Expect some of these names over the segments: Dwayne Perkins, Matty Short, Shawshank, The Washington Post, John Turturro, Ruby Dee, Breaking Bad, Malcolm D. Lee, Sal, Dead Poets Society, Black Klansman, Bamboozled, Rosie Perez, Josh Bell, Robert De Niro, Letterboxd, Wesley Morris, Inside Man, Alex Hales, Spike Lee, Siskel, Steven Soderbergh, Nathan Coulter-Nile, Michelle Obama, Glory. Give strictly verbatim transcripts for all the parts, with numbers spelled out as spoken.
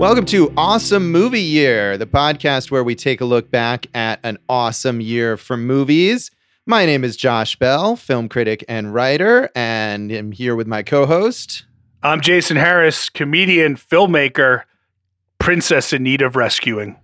Welcome to Awesome Movie Year, the podcast where we take a look back at an awesome year for movies. My name is Josh Bell, film critic and writer, and I'm here with my co-host. I'm Jason Harris, comedian, filmmaker, princess in need of rescuing.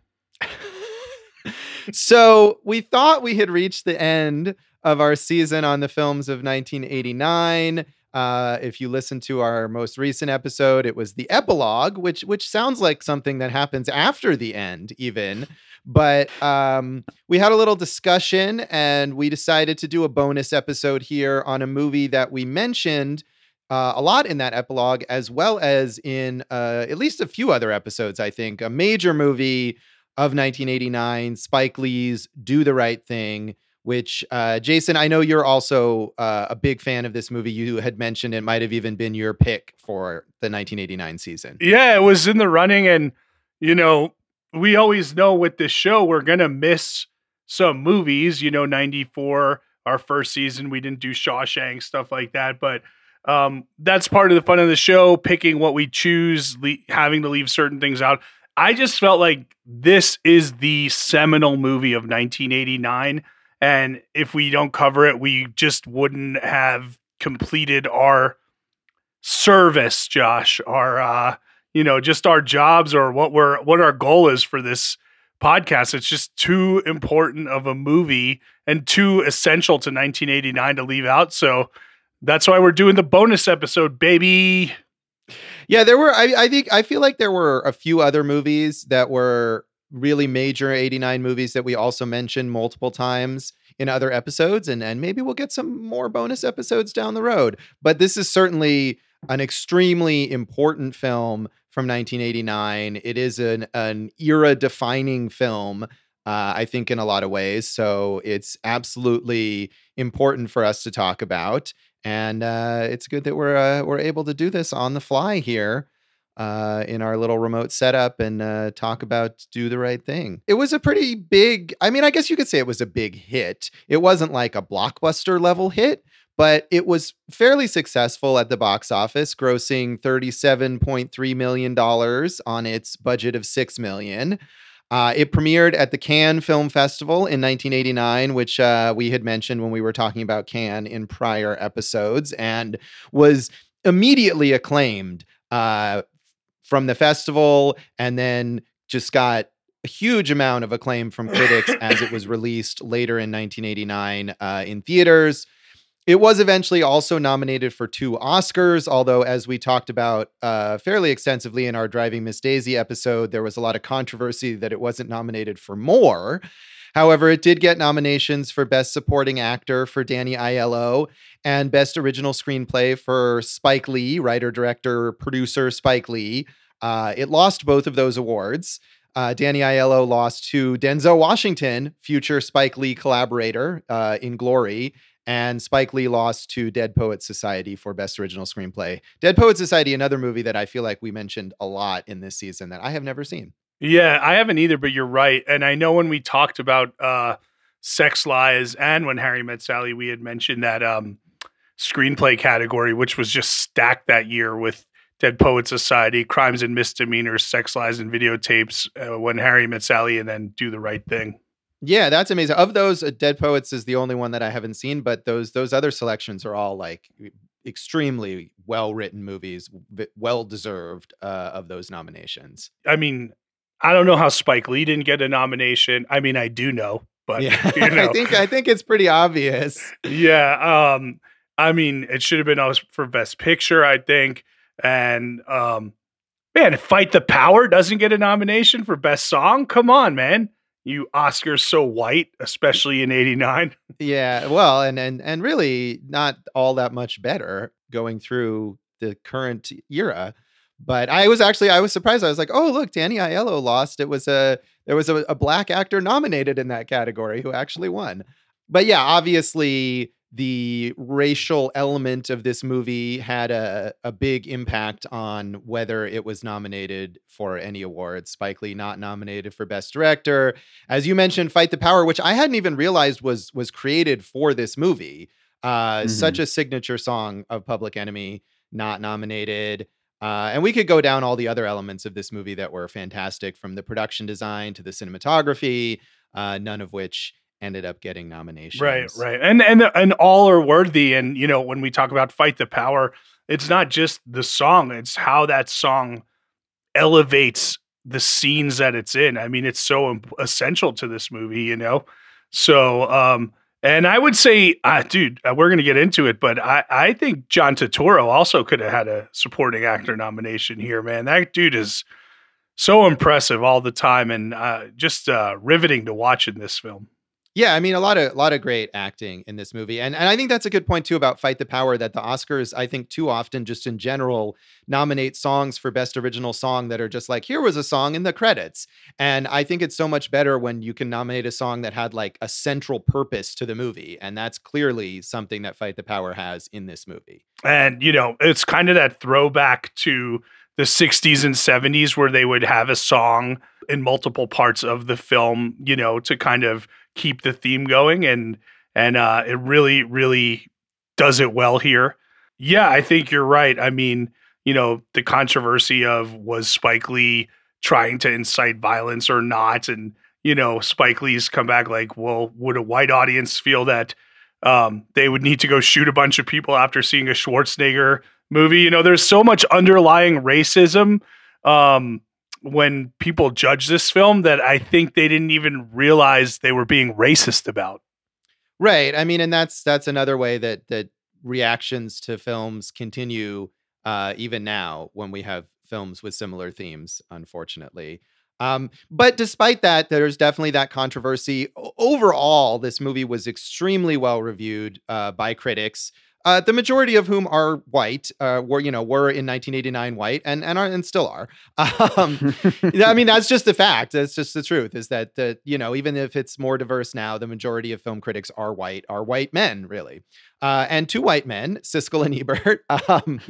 So we thought we had reached the end of our season on the films of nineteen eighty-nine. Uh, if you listen to our most recent episode, it was the epilogue, which which sounds like something that happens after the end even. But um, we had a little discussion and we decided to do a bonus episode here on a movie that we mentioned uh, a lot in that epilogue, as well as in uh, at least a few other episodes, I think. A major movie of nineteen eighty-nine, Spike Lee's Do the Right Thing, which, uh, Jason, I know you're also uh, a big fan of this movie. You had mentioned it might have even been your pick for the nineteen eighty-nine season. Yeah, it was in the running. And, you know, we always know with this show, we're going to miss some movies. You know, ninety-four, our first season, we didn't do Shawshank, stuff like that. But um, that's part of the fun of the show, picking what we choose, le- having to leave certain things out. I just felt like this is the seminal movie of nineteen eighty-nine. And if we don't cover it, we just wouldn't have completed our service, Josh, our, uh, you know, just our jobs or what we're, what our goal is for this podcast. It's just too important of a movie and too essential to nineteen eighty-nine to leave out. So that's why we're doing the bonus episode, baby. Yeah, there were, I, I think, I feel like there were a few other movies that were really major eighty-nine movies that we also mentioned multiple times in other episodes. And, and maybe we'll get some more bonus episodes down the road. But this is certainly an extremely important film from nineteen eighty-nine. It is an, an era-defining film, uh, I think, in a lot of ways. So it's absolutely important for us to talk about. And uh, it's good that we're uh, we're able to do this on the fly here uh, in our little remote setup and uh, talk about Do the Right Thing. It was a pretty big, I mean, I guess you could say it was a big hit. It wasn't like a blockbuster level hit, but it was fairly successful at the box office, grossing thirty-seven point three million dollars on its budget of six million dollars. Uh, it premiered at the Cannes Film Festival in nineteen eighty-nine, which uh, we had mentioned when we were talking about Cannes in prior episodes, and was immediately acclaimed uh, from the festival, and then just got a huge amount of acclaim from critics as it was released later in nineteen eighty-nine uh, in theaters. It was eventually also nominated for two Oscars, although as we talked about uh, fairly extensively in our Driving Miss Daisy episode, there was a lot of controversy that it wasn't nominated for more. However, it did get nominations for Best Supporting Actor for Danny Aiello and Best Original Screenplay for Spike Lee, writer, director, producer Spike Lee. Uh, it lost both of those awards. Uh, Danny Aiello lost to Denzel Washington, future Spike Lee collaborator uh, in Glory, and Spike Lee lost to Dead Poets Society for Best Original Screenplay. Dead Poets Society, another movie that I feel like we mentioned a lot in this season that I have never seen. Yeah, I haven't either, but you're right. And I know when we talked about uh, Sex Lies and When Harry Met Sally, we had mentioned that um, screenplay category, which was just stacked that year with Dead Poets Society, Crimes and Misdemeanors, Sex Lies and Videotapes, uh, When Harry Met Sally, and then Do the Right Thing. Yeah, that's amazing. Of those, uh, Dead Poets is the only one that I haven't seen, but those those other selections are all like extremely well-written movies, well-deserved uh, of those nominations. I mean, I don't know how Spike Lee didn't get a nomination. I mean, I do know, but yeah. you know. I think I think it's pretty obvious. Yeah, um, I mean, it should have been for Best Picture, I think, and um, man, if Fight the Power doesn't get a nomination for Best Song, come on, man. You Oscars so white, especially in eighty-nine. Yeah, well, and and and really not all that much better going through the current era. But I was actually, I was surprised. I was like, oh, look, Danny Aiello lost. It was a, there was a, a black actor nominated in that category who actually won. But yeah, obviously the racial element of this movie had a, a big impact on whether it was nominated for any awards. Spike Lee not nominated for Best Director. As you mentioned, Fight the Power, which I hadn't even realized was was created for this movie. Uh, mm-hmm. Such a signature song of Public Enemy, not nominated. Uh, and we could go down all the other elements of this movie that were fantastic, from the production design to the cinematography, uh, none of which ended up getting nominations. Right, right. And, and, and all are worthy. And, you know, when we talk about Fight the Power, it's not just the song, it's how that song elevates the scenes that it's in. I mean, it's so essential to this movie, you know? So, um, and I would say, uh, dude, we're going to get into it, but I, I think John Turturro also could have had a supporting actor nomination here, man. That dude is so impressive all the time, and uh, just uh, riveting to watch in this film. Yeah, I mean, a lot of a lot of great acting in this movie. And, and I think that's a good point, too, about Fight the Power, that the Oscars, I think, too often, just in general, nominate songs for Best Original Song that are just like, here was a song in the credits. And I think it's so much better when you can nominate a song that had, like, a central purpose to the movie. And that's clearly something that Fight the Power has in this movie. And, you know, it's kind of that throwback to the sixties and seventies where they would have a song in multiple parts of the film, you know, to kind of keep the theme going. And, and, uh, it really, really does it well here. Yeah, I think you're right. I mean, you know, the controversy of, was Spike Lee trying to incite violence or not? And, you know, Spike Lee's come back like, well, would a white audience feel that, um, they would need to go shoot a bunch of people after seeing a Schwarzenegger movie? You know, there's so much underlying racism, um, when people judge this film, that I think they didn't even realize they were being racist about. Right. I mean, and that's, that's another way that, that reactions to films continue, uh, even now when we have films with similar themes, unfortunately. Um, but despite that, there's definitely that controversy. O- overall, this movie was extremely well reviewed, uh, by critics. Uh, the majority of whom are white, uh, were, you know, were in nineteen eighty-nine white and and are and still are. Um, I mean, that's just the fact. That's just the truth, is that, that, you know, even if it's more diverse now, the majority of film critics are white, are white men, really. Uh, and two white men, Siskel and Ebert, um,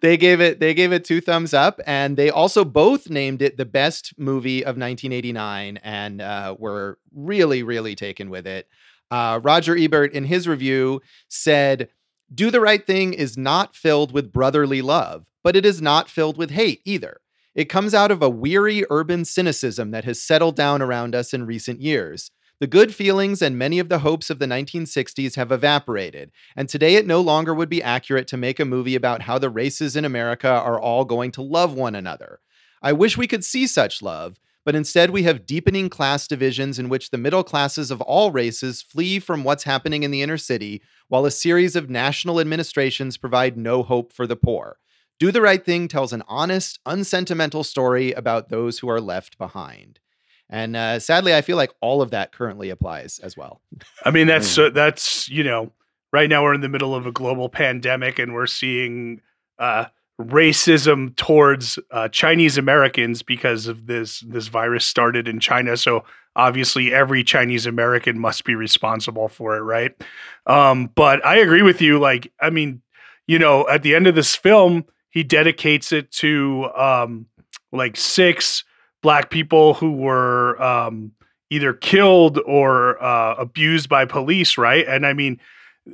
they gave it they gave it two thumbs up. And they also both named it the best movie of nineteen eighty-nine and uh, were really, really taken with it. Uh, Roger Ebert, in his review, said, "Do the Right Thing is not filled with brotherly love, but it is not filled with hate either. It comes out of a weary urban cynicism that has settled down around us in recent years. The good feelings and many of the hopes of the nineteen sixties have evaporated, and today it no longer would be accurate to make a movie about how the races in America are all going to love one another. I wish we could see such love, but instead we have deepening class divisions in which the middle classes of all races flee from what's happening in the inner city, while a series of national administrations provide no hope for the poor. Do the Right Thing tells an honest, unsentimental story about those who are left behind." And uh, sadly, I feel like all of that currently applies as well. I mean, that's, uh, that's, you know, right now we're in the middle of a global pandemic and we're seeing uh racism towards uh, Chinese Americans because of this, this virus started in China. So obviously every Chinese American must be responsible for it. Right. Um, but I agree with you. Like, I mean, you know, at the end of this film, he dedicates it to um, like six black people who were um, either killed or uh, abused by police. Right. And I mean,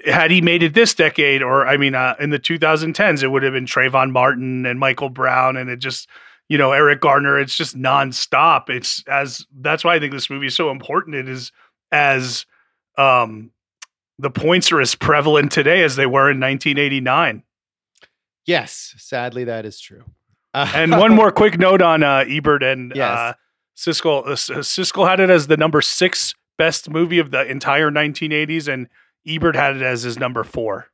had he made it this decade, or I mean, uh, in the two thousand tens, it would have been Trayvon Martin and Michael Brown, and it just, you know, Eric Garner. It's just nonstop. It's as that's why I think this movie is so important. It is as um, the points are as prevalent today as they were in nineteen eighty-nine. Yes, sadly, that is true. Uh, and one more quick note on uh, Ebert and yes. uh, Siskel. Uh, Siskel had it as the number six best movie of the entire nineteen eighties, and Ebert had it as his number four.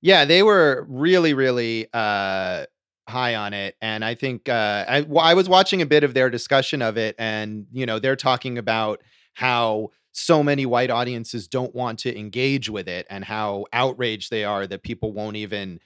Yeah, they were really, really uh, high on it. And I think uh, I, well, I was watching a bit of their discussion of it. And, you know, they're talking about how so many white audiences don't want to engage with it and how outraged they are that people won't even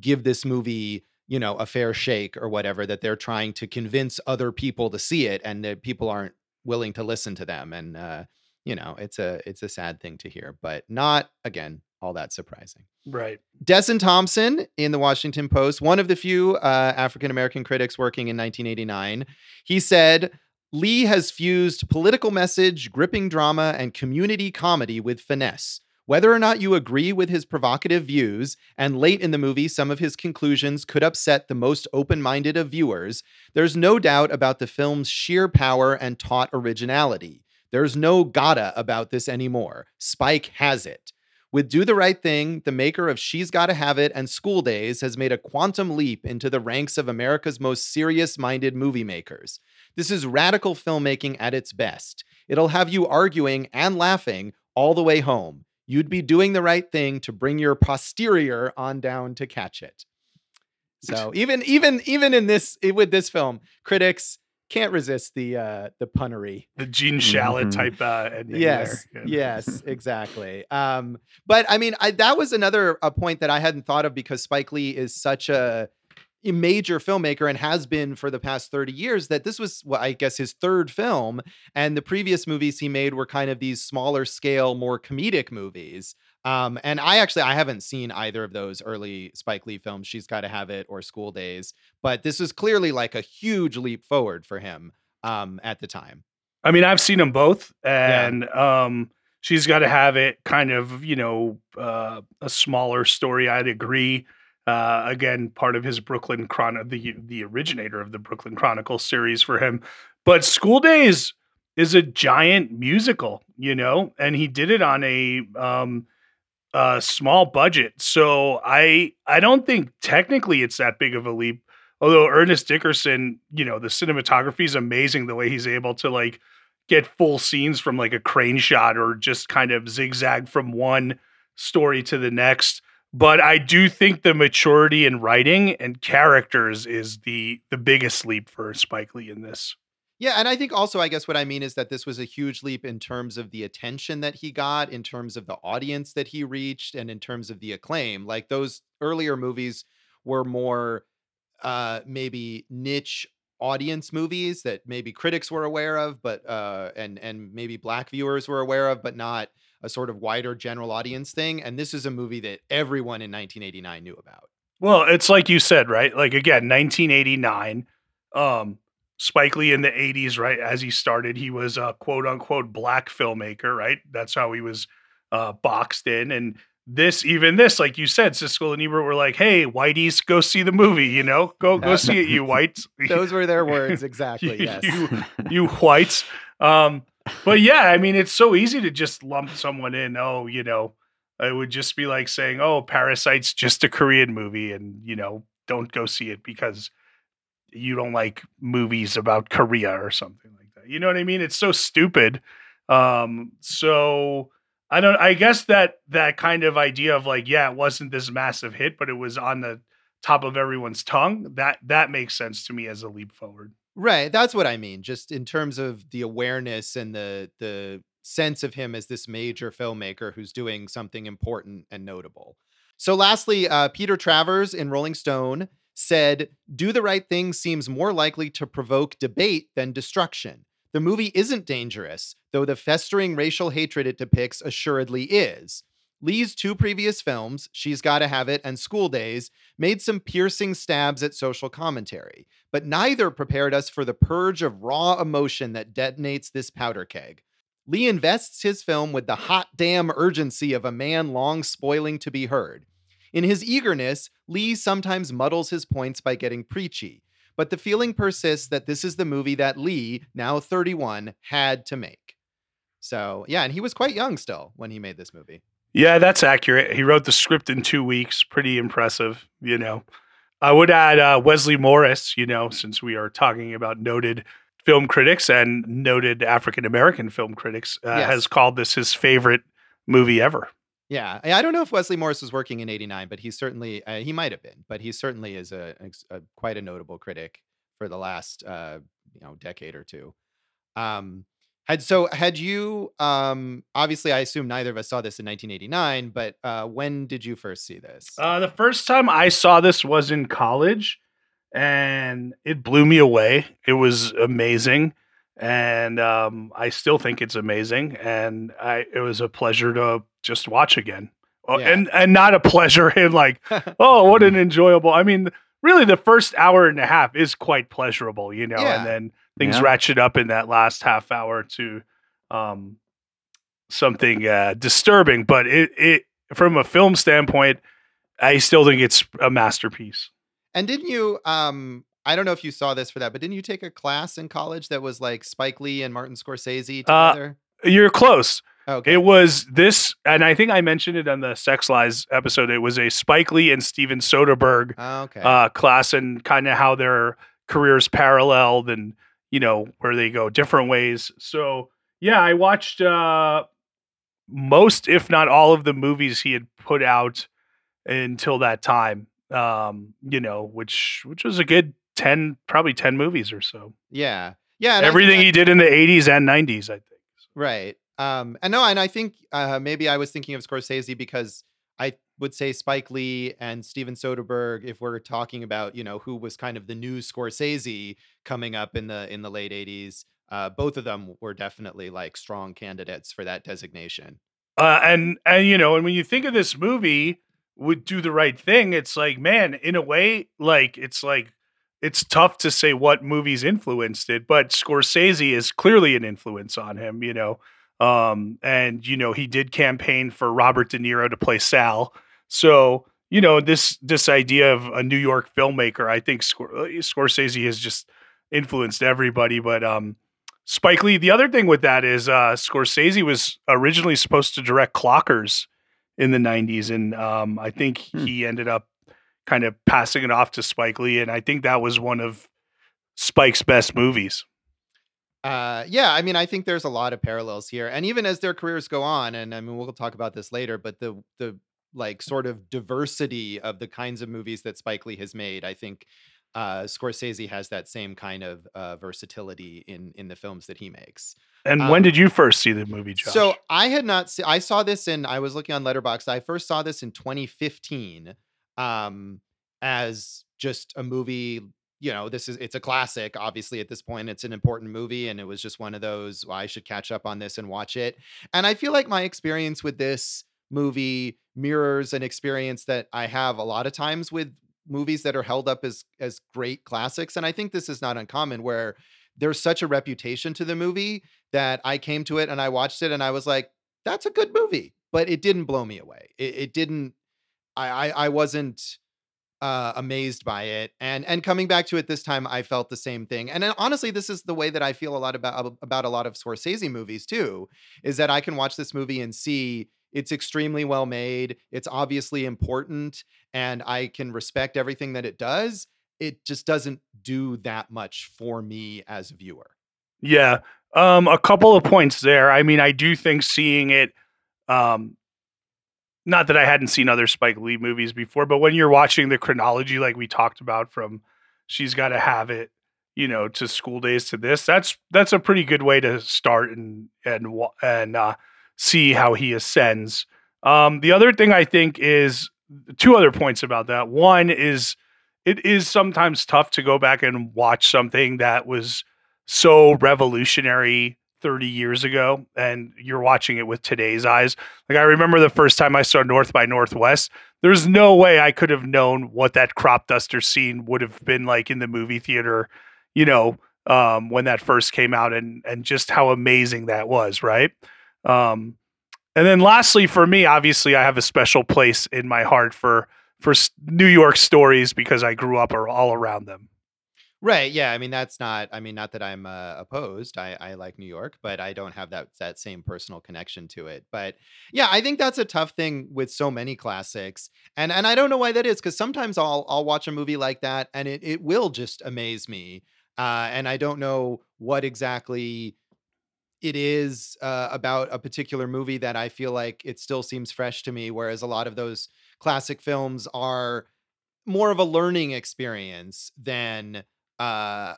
give this movie, you know, a fair shake or whatever, that they're trying to convince other people to see it and that people aren't willing to listen to them. And, uh, you know, it's a it's a sad thing to hear, but not, again, all that surprising. Right. Desson Thompson in the Washington Post, one of the few uh, African-American critics working in nineteen eighty-nine, he said, "Lee has fused political message, gripping drama, and community comedy with finesse. Whether or not you agree with his provocative views, and late in the movie some of his conclusions could upset the most open-minded of viewers, there's no doubt about the film's sheer power and taut originality. There's no gotta about this anymore. Spike has it. With Do the Right Thing, the maker of She's Gotta Have It and School Days has made a quantum leap into the ranks of America's most serious-minded movie makers. This is radical filmmaking at its best. It'll have you arguing and laughing all the way home. You'd be doing the right thing to bring your posterior on down to catch it. So even even even in this with this film, critics can't resist the uh, the punnery, the Gene Shalit type. Uh, ending yes, there. yes, exactly. Um, but I mean, I, that was another a point that I hadn't thought of, because Spike Lee is such a major filmmaker and has been for the past thirty years, that this was, well, I guess, his third film. And the previous movies he made were kind of these smaller scale, more comedic movies. Um, and I actually, I haven't seen either of those early Spike Lee films, She's Gotta Have It or School Days, but this was clearly like a huge leap forward for him um, at the time. I mean, I've seen them both, and yeah. um, She's Gotta Have It, kind of, you know, uh, a smaller story. I'd agree. Uh, again, part of his Brooklyn Chron- the the originator of the Brooklyn Chronicle series for him. But School Days is a giant musical, you know, and he did it on a um, uh, small budget. So I I don't think technically it's that big of a leap. Although Ernest Dickerson, you know, the cinematography is amazing, the way he's able to like get full scenes from like a crane shot or just kind of zigzag from one story to the next. But I do think the maturity in writing and characters is the the biggest leap for Spike Lee in this. Yeah, and I think also, I guess what I mean is that this was a huge leap in terms of the attention that he got, in terms of the audience that he reached, and in terms of the acclaim. Like, those earlier movies were more uh, maybe niche audience movies that maybe critics were aware of, but uh, and and maybe Black viewers were aware of, but not a sort of wider general audience thing. And this is a movie that everyone in nineteen eighty-nine knew about. Well, it's like you said, right? Like, again, nineteen eighty-nine, um, Spike Lee in the eighties, right? As he started, he was a quote unquote Black filmmaker, right? That's how he was uh, boxed in. And this, even this, like you said, Siskel and Ebert were like, hey, whiteys, go see the movie, you know, go, go see it, you whites. Those were their words. Exactly. Yes. you, you whites. Um, But yeah, I mean, it's so easy to just lump someone in. Oh, you know, it would just be like saying, oh, Parasite's just a Korean movie, and, you know, don't go see it because you don't like movies about Korea or something like that. You know what I mean? It's so stupid. Um, so I don't, I guess that, that kind of idea of like, yeah, it wasn't this massive hit, but it was on the top of everyone's tongue. That, that makes sense to me as a leap forward. Right. That's what I mean. Just in terms of the awareness and the the sense of him as this major filmmaker who's doing something important and notable. So lastly, uh, Peter Travers in Rolling Stone said, "Do the right thing seems more likely to provoke debate than destruction. The movie isn't dangerous, though the festering racial hatred it depicts assuredly is. Lee's two previous films, She's Gotta Have It and School Days, made some piercing stabs at social commentary, but neither prepared us for the purge of raw emotion that detonates this powder keg. Lee invests his film with the hot damn urgency of a man long spoiling to be heard. In his eagerness, Lee sometimes muddles his points by getting preachy, but the feeling persists that this is the movie that Lee, now thirty-one, had to make." So, yeah, and he was quite young still when he made this movie. Yeah, that's accurate. He wrote the script in two weeks. Pretty impressive, you know. I would add uh, Wesley Morris, you know, since we are talking about noted film critics and noted African-American film critics, uh, yes. has called this his favorite movie ever. Yeah. I don't know if Wesley Morris was working in eighty-nine, but he certainly, uh, he might have been, but he certainly is a, a quite a notable critic for the last, uh, you know, decade or two. Um Had so had you um, obviously I assume neither of us saw this in nineteen eighty-nine, but uh, when did you first see this? Uh, the first time I saw this was in college, and it blew me away. It was amazing, and um, I still think it's amazing, and I it was a pleasure to just watch again. Yeah. And and not a pleasure in like, oh, what an enjoyable. I mean, really the first hour and a half is quite pleasurable, you know, yeah. and then Things yeah. ratchet up in that last half hour to um, something uh, disturbing, but it, it from a film standpoint, I still think it's a masterpiece. And didn't you, um, I don't know if you saw this for that, but didn't you take a class in college that was like Spike Lee and Martin Scorsese together? Uh, you're close. Okay. It was this, and I think I mentioned it on the Sex Lies episode. It was a Spike Lee and Steven Soderbergh oh, okay. uh, class, and kind of how their careers paralleled and, you know, where they go different ways. So, yeah, I watched uh, most, if not all of the movies he had put out until that time, um, you know, which which was a good ten, probably ten movies or so. Yeah. Yeah. Everything he did in the eighties and nineties, I think. Right. Um, and no, and I think uh, maybe I was thinking of Scorsese because I would say Spike Lee and Steven Soderbergh, if we're talking about, you know, who was kind of the new Scorsese coming up in the in the late eighties, uh, both of them were definitely like strong candidates for that designation. Uh, and, and, you know, and when you think of this movie would Do the Right Thing, it's like, man, in a way, like, it's like, it's tough to say what movies influenced it, but Scorsese is clearly an influence on him, you know. Um, and, you know, he did campaign for Robert De Niro to play Sal. So, you know, this, this idea of a New York filmmaker, I think Scor- Scorsese has just influenced everybody. But, um, Spike Lee, the other thing with that is, uh, Scorsese was originally supposed to direct Clockers in the nineties. And, um, I think hmm. he ended up kind of passing it off to Spike Lee. And I think that was one of Spike's best movies. Uh, yeah, I mean, I think there's a lot of parallels here, and even as their careers go on, and I mean, we'll talk about this later, but the the like sort of diversity of the kinds of movies that Spike Lee has made, I think uh, Scorsese has that same kind of uh, versatility in in the films that he makes. And um, when did you first see the movie, Josh? So I had not seen. I saw this in. I was looking on Letterboxd. I first saw this in twenty fifteen um, as just a movie. You know, this is, it's a classic, obviously at this point, it's an important movie. And it was just one of those, well, I should catch up on this and watch it. And I feel like my experience with this movie mirrors an experience that I have a lot of times with movies that are held up as, as great classics. And I think this is not uncommon where there's such a reputation to the movie that I came to it and I watched it and I was like, that's a good movie, but it didn't blow me away. It, it didn't, I, I, I wasn't, Uh, amazed by it. And, and coming back to it this time, I felt the same thing. And then, honestly, this is the way that I feel a lot about, about a lot of Scorsese movies too, is that I can watch this movie and see it's extremely well made. It's obviously important and I can respect everything that it does. It just doesn't do that much for me as a viewer. Yeah. Um, a couple of points there. I mean, I do think seeing it, um, not that I hadn't seen other Spike Lee movies before, but when you're watching the chronology, like we talked about from She's Gotta Have It, you know, to School Days to this, that's, that's a pretty good way to start and, and, and, uh, see how he ascends. Um, the other thing I think is two other points about that. One is it is sometimes tough to go back and watch something that was so revolutionary thirty years ago, and you're watching it with today's eyes. Like, I remember the first time I saw North by Northwest, there's no way I could have known what that crop duster scene would have been like in the movie theater, you know, um, when that first came out, and, and just how amazing that was. Right. Um, and then lastly, for me, obviously I have a special place in my heart for, for New York stories because I grew up all around them. Right. Yeah. I mean, that's not, I mean, not that I'm uh, opposed. I, I like New York, but I don't have that, that same personal connection to it. But yeah, I think that's a tough thing with so many classics. And, and I don't know why that is, because sometimes I'll, I'll watch a movie like that and it, it will just amaze me. Uh, and I don't know what exactly it is uh, about a particular movie that I feel like it still seems fresh to me. Whereas a lot of those classic films are more of a learning experience than uh,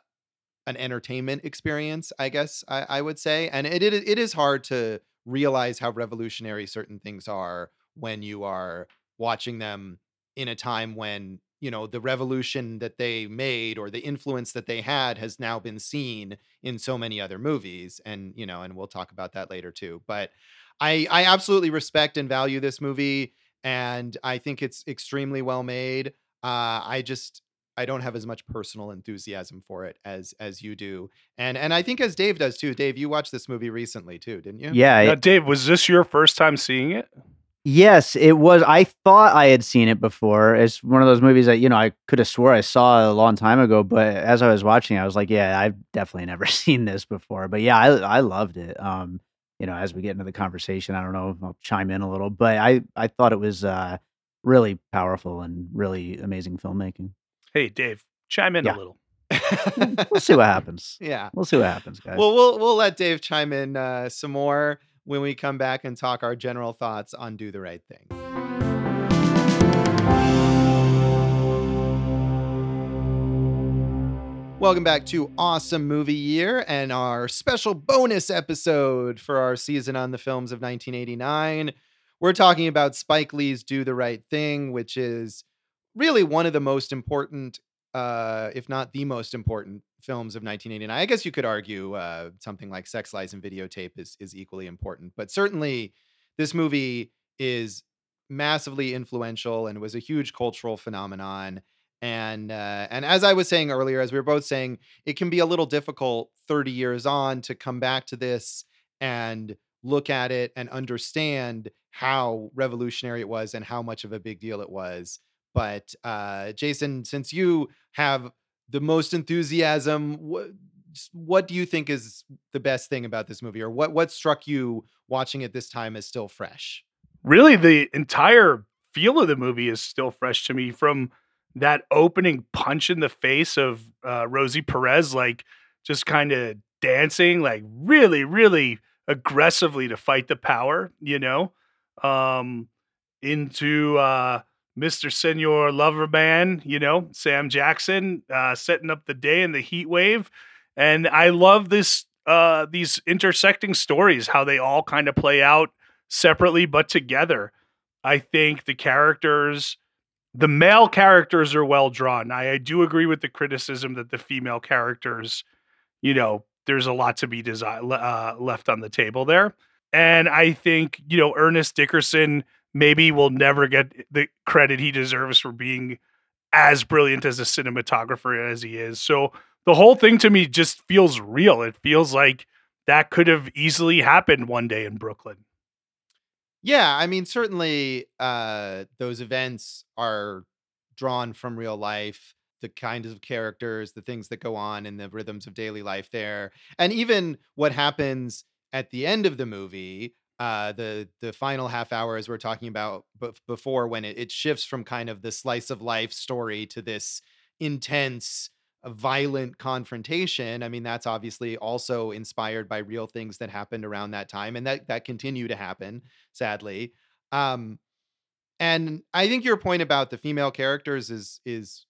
an entertainment experience, I guess I, I would say. And it, it it is hard to realize how revolutionary certain things are when you are watching them in a time when, you know, the revolution that they made or the influence that they had has now been seen in so many other movies. And, you know, and we'll talk about that later too, but I, I absolutely respect and value this movie. And I think it's extremely well made. Uh, I just, I don't have as much personal enthusiasm for it as as you do. And and I think as Dave does too. Dave, you watched this movie recently too, didn't you? Yeah. Now, it, Dave, was this your first time seeing it? Yes, it was. I thought I had seen it before. It's one of those movies that, you know, I could have swore I saw a long time ago, but as I was watching, I was like, yeah, I've definitely never seen this before. But yeah, I I loved it. Um, you know, as we get into the conversation, I don't know, I'll chime in a little, but I, I thought it was uh, really powerful and really amazing filmmaking. Hey, Dave, chime in yeah. a little. We'll see what happens. Yeah. We'll see what happens, guys. Well, we'll, we'll let Dave chime in uh, some more when we come back and talk our general thoughts on Do the Right Thing. Welcome back to Awesome Movie Year and our special bonus episode for our season on the films of nineteen eighty-nine. We're talking about Spike Lee's Do the Right Thing, which is really one of the most important, uh, if not the most important, films of nineteen eighty-nine. I guess you could argue uh, something like Sex, Lies, and Videotape is, is equally important. But certainly this movie is massively influential and was a huge cultural phenomenon. And uh, and as I was saying earlier, as we were both saying, it can be a little difficult thirty years on to come back to this and look at it and understand how revolutionary it was and how much of a big deal it was. But uh, Jason, since you have the most enthusiasm, What, what do you think is the best thing about this movie, or what what struck you watching it this time as still fresh? Really, the entire feel of the movie is still fresh to me. From that opening punch in the face of uh, Rosie Perez, like just kind of dancing, like really, really aggressively to fight the power, you know, um, into. Uh, Mister Senor Loverman, you know, Sam Jackson, uh, setting up the day in the heat wave. And I love this, uh, these intersecting stories, how they all kind of play out separately, but together. I think the characters, the male characters are well drawn. I, I do agree with the criticism that the female characters, you know, there's a lot to be desi- uh, left on the table there. And I think, you know, Ernest Dickerson maybe we'll never get the credit he deserves for being as brilliant as a cinematographer as he is. So the whole thing to me just feels real. It feels like that could have easily happened one day in Brooklyn. Yeah. I mean, certainly uh, those events are drawn from real life, the kinds of characters, the things that go on in the rhythms of daily life there. And even what happens at the end of the movie, Uh, the the final half hour, as we we're talking about b- before, when it, it shifts from kind of the slice of life story to this intense, uh, violent confrontation. I mean, that's obviously also inspired by real things that happened around that time, and that that continue to happen, sadly. Um, and I think your point about the female characters is is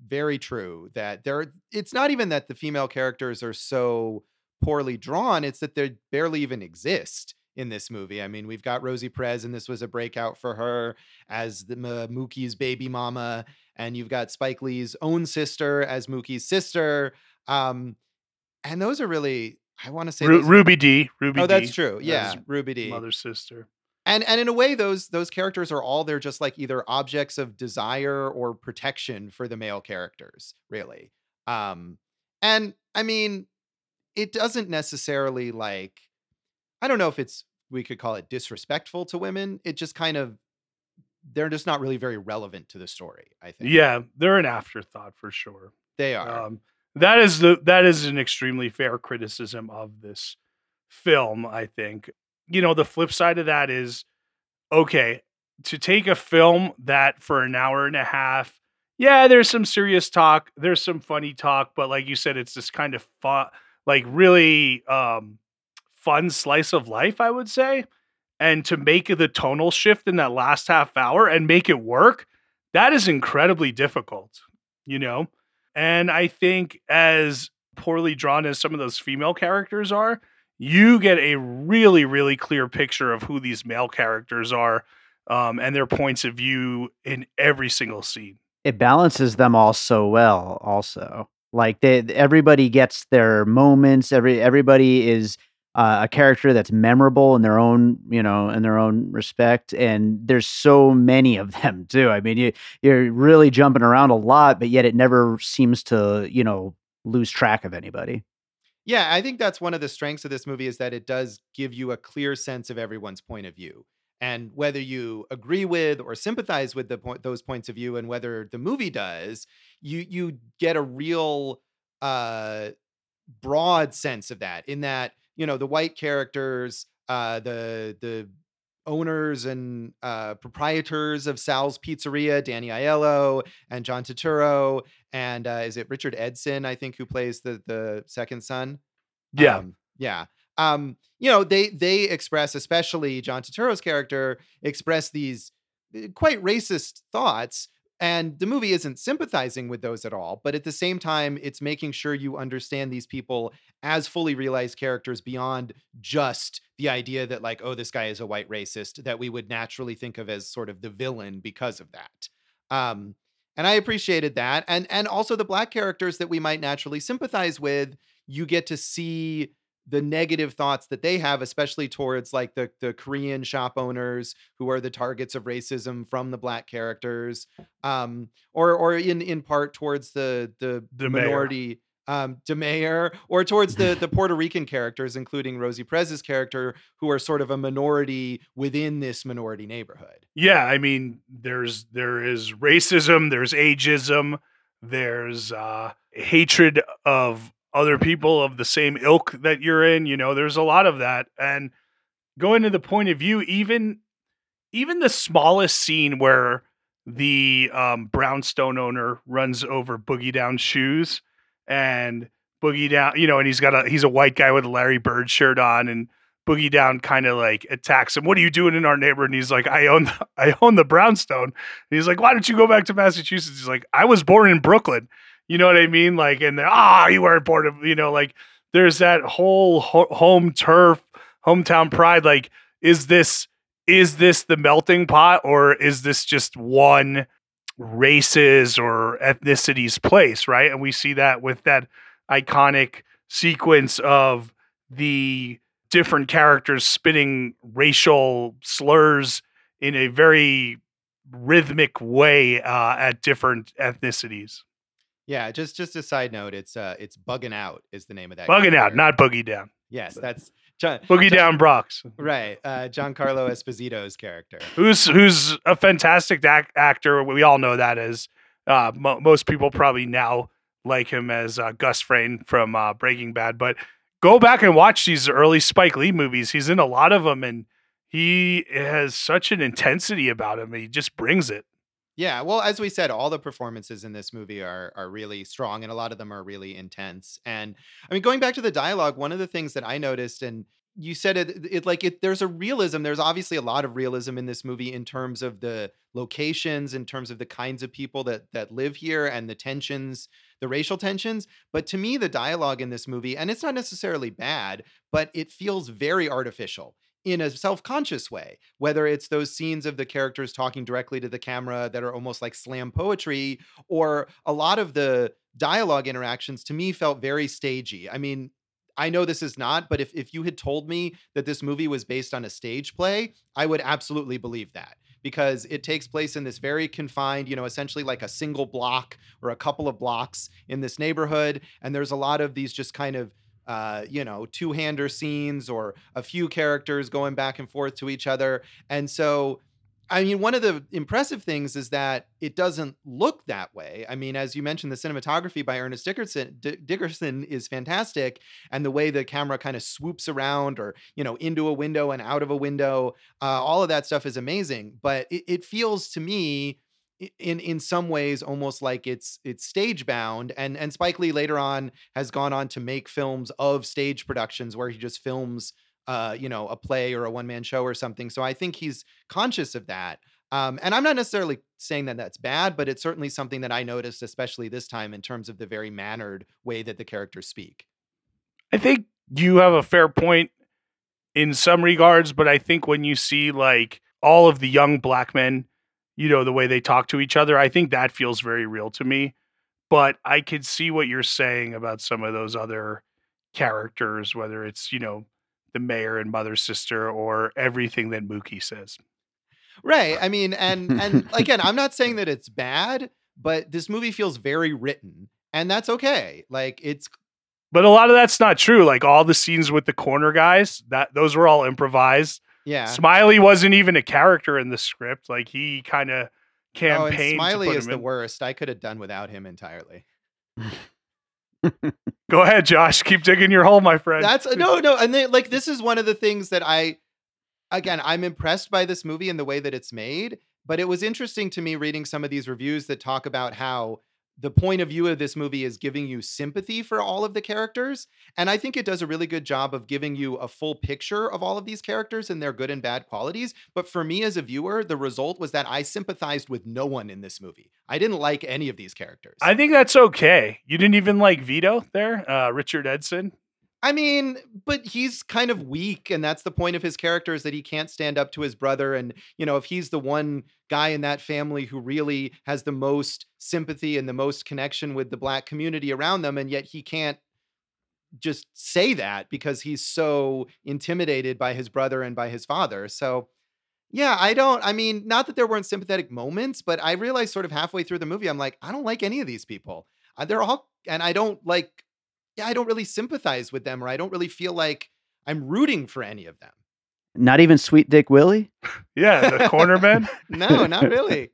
very true. That there, it's not even that the female characters are so poorly drawn; it's that they barely even exist in this movie. I mean, we've got Rosie Perez, and this was a breakout for her as the, uh, Mookie's baby mama. And you've got Spike Lee's own sister as Mookie's sister. Um, and those are really, I want to say Ru- Ruby Dee. Ruby Dee. Oh, that's true. Yeah. Ruby Dee. Mother, sister. And, and in a way, those, those characters are all, they're just like either objects of desire or protection for the male characters, really. Um, and I mean, it doesn't necessarily, like, I don't know if it's, we could call it disrespectful to women. It just kind of, they're just not really very relevant to the story, I think. Yeah, they're an afterthought for sure. They are. Um, that is the that is an extremely fair criticism of this film, I think. You know, the flip side of that is, okay, to take a film that for an hour and a half, yeah, there's some serious talk, there's some funny talk, but like you said, it's this kind of fun, like really um, fun slice of life, I would say. And to make the tonal shift in that last half hour and make it work, that is incredibly difficult, you know? And I think as poorly drawn as some of those female characters are, you get a really, really clear picture of who these male characters are um, and their points of view in every single scene. It balances them all so well also. Like they, everybody gets their moments. Every everybody is uh, a character that's memorable in their own, you know, in their own respect. And there's so many of them too. I mean, you, you're really jumping around a lot, but yet it never seems to, you know, lose track of anybody. Yeah, I think that's one of the strengths of this movie, is that it does give you a clear sense of everyone's point of view. And whether you agree with or sympathize with the po- those points of view, and whether the movie does, you you get a real uh, broad sense of that. In that, you know, the white characters, uh, the the owners and uh, proprietors of Sal's Pizzeria, Danny Aiello and John Turturro, and uh, is it Richard Edson? I think, who plays the the second son. Yeah, um, yeah. Um, you know, they, they express, especially John Turturro's character, express these quite racist thoughts, and the movie isn't sympathizing with those at all. But at the same time, it's making sure you understand these people as fully realized characters beyond just the idea that, like, oh, this guy is a white racist that we would naturally think of as sort of the villain because of that. Um, and I appreciated that. And, and also the black characters that we might naturally sympathize with, you get to see the negative thoughts that they have, especially towards like the, the Korean shop owners who are the targets of racism from the black characters, um, or, or in, in part towards the, the, the minority, um, De Mayor, or towards the, the Puerto Rican characters, including Rosie Perez's character, who are sort of a minority within this minority neighborhood. Yeah. I mean, there's, there is racism, there's ageism, there's, uh, hatred of other people of the same ilk that you're in, you know, there's a lot of that. And going to the point of view, even, even the smallest scene where the um, brownstone owner runs over Boogie Down Shoes, and Boogie Down, you know, and he's got a, he's a white guy with a Larry Bird shirt on, and Boogie Down kind of like attacks him. What are you doing in our neighborhood? And he's like, I own, the, I own the brownstone. And he's like, why don't you go back to Massachusetts? He's like, I was born in Brooklyn. You know what I mean? Like, and ah, oh, you weren't born of, you know, like there's that whole ho- home turf, hometown pride. Like, is this, is this the melting pot, or is this just one race's or ethnicity's place? Right. And we see that with that iconic sequence of the different characters spitting racial slurs in a very rhythmic way uh, at different ethnicities. Yeah, just just a side note. It's uh, it's Buggin' Out is the name of that. Buggin' Out, not Boogie Down. Yes, that's John, Boogie John, Down Brox. Right, uh, Giancarlo Esposito's character, who's who's a fantastic act- actor. We all know that as uh, mo- most people probably now like him as uh, Gus Fring from uh, Breaking Bad. But go back and watch these early Spike Lee movies. He's in a lot of them, and he has such an intensity about him. He just brings it. Yeah, well, as we said, all the performances in this movie are are really strong, and a lot of them are really intense. And I mean, going back to the dialogue, one of the things that I noticed, and you said it, it like it, there's a realism. There's obviously a lot of realism in this movie in terms of the locations, in terms of the kinds of people that that live here, and the tensions, the racial tensions. But to me, the dialogue in this movie, and it's not necessarily bad, but it feels very artificial in a self-conscious way, whether it's those scenes of the characters talking directly to the camera that are almost like slam poetry, or a lot of the dialogue interactions to me felt very stagey. I mean, I know this is not, but if, if you had told me that this movie was based on a stage play, I would absolutely believe that, because it takes place in this very confined, you know, essentially like a single block or a couple of blocks in this neighborhood. And there's a lot of these just kind of Uh, you know, two-hander scenes, or a few characters going back and forth to each other. And so, I mean, one of the impressive things is that it doesn't look that way. I mean, as you mentioned, the cinematography by Ernest Dickerson D- Dickerson is fantastic. And the way the camera kind of swoops around, or, you know, into a window and out of a window, uh, all of that stuff is amazing. But it, it feels to me in in some ways almost like it's it's stage bound, and and Spike Lee later on has gone on to make films of stage productions where he just films uh you know a play or a one man show or something. So I think he's conscious of that, um and I'm not necessarily saying that that's bad, but it's certainly something that I noticed, especially this time, in terms of the very mannered way that the characters speak. I think you have a fair point in some regards, but I think when you see like all of the young black men, you know, the way they talk to each other, I think that feels very real to me. But I could see what you're saying about some of those other characters, whether it's, you know, the mayor and mother's sister or everything that Mookie says. Right. I mean, and and again, I'm not saying that it's bad, but this movie feels very written, and that's okay. Like it's, but a lot of that's not true. Like all the scenes with the corner guys, that those were all improvised. Yeah. Smiley wasn't even a character in the script. Like he kind of campaigned. Oh, Smiley to put is him the in. worst. I could have done without him entirely. Go ahead, Josh. Keep digging your hole, my friend. That's no, no. And they, like, this is one of the things that I, again, I'm impressed by this movie and the way that it's made. But it was interesting to me reading some of these reviews that talk about how the point of view of this movie is giving you sympathy for all of the characters. And I think it does a really good job of giving you a full picture of all of these characters and their good and bad qualities. But for me as a viewer, the result was that I sympathized with no one in this movie. I didn't like any of these characters. I think that's okay. You didn't even like Vito there, uh, Richard Edson. I mean, but he's kind of weak, and that's the point of his character, is that he can't stand up to his brother. And, you know, if he's the one guy in that family who really has the most sympathy and the most connection with the Black community around them, and yet he can't just say that because he's so intimidated by his brother and by his father. So, yeah, I don't, I mean, not that there weren't sympathetic moments, but I realized sort of halfway through the movie, I'm like, I don't like any of these people. They're all, and I don't like, yeah, I don't really sympathize with them, or I don't really feel like I'm rooting for any of them. Not even Sweet Dick Willie? Yeah, the corner man? No, not really.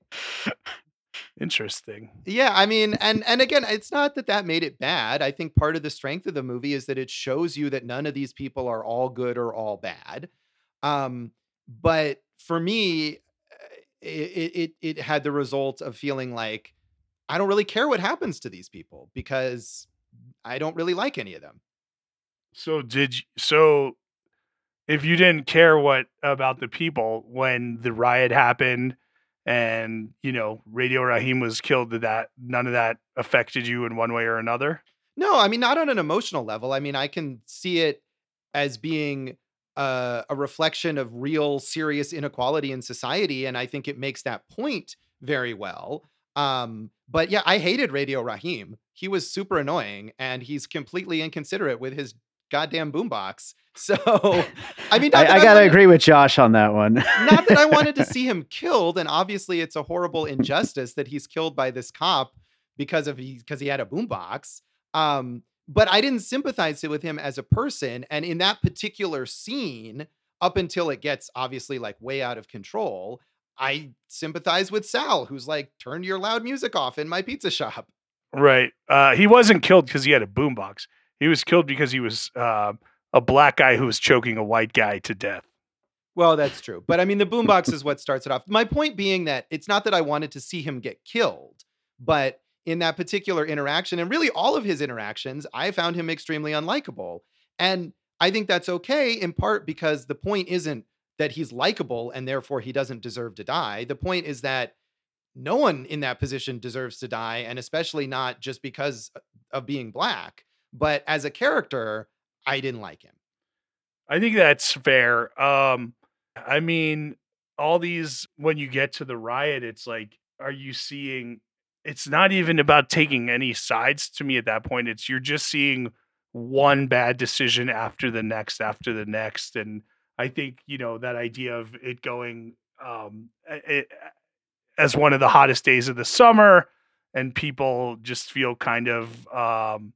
Interesting. Yeah, I mean, and and again, it's not that that made it bad. I think part of the strength of the movie is that it shows you that none of these people are all good or all bad. Um, but for me, it, it it had the result of feeling like I don't really care what happens to these people because I don't really like any of them. So did you, so if you didn't care what about the people when the riot happened and, you know, Radio Raheem was killed, did that, none of that affected you in one way or another? No, I mean, not on an emotional level. I mean, I can see it as being a, a reflection of real serious inequality in society. And I think it makes that point very well. Um, but yeah, I hated Radio Raheem. He was super annoying, and he's completely inconsiderate with his goddamn boombox. So, I mean, I, I, I gotta wanted, agree with Josh on that one. Not that I wanted to see him killed, and obviously it's a horrible injustice that he's killed by this cop because of he because he had a boombox. Um, but I didn't sympathize with him as a person, and in that particular scene, up until it gets obviously like way out of control, I sympathize with Sal, who's like, turn your loud music off in my pizza shop. Right. Uh, he wasn't killed because he had a boombox. He was killed because he was uh, a Black guy who was choking a white guy to death. Well, that's true. But I mean, the boombox is what starts it off. My point being that it's not that I wanted to see him get killed, but in that particular interaction, and really all of his interactions, I found him extremely unlikable. And I think that's okay, in part because the point isn't that he's likable and therefore he doesn't deserve to die. The point is that no one in that position deserves to die, and especially not just because of being Black. But as a character, I didn't like him. I think that's fair. Um, I mean, all these, when you get to the riot, it's like, are you seeing, it's not even about taking any sides to me at that point. It's you're just seeing one bad decision after the next, after the next. And I think, you know, that idea of it going um, it, as one of the hottest days of the summer, and people just feel kind of um,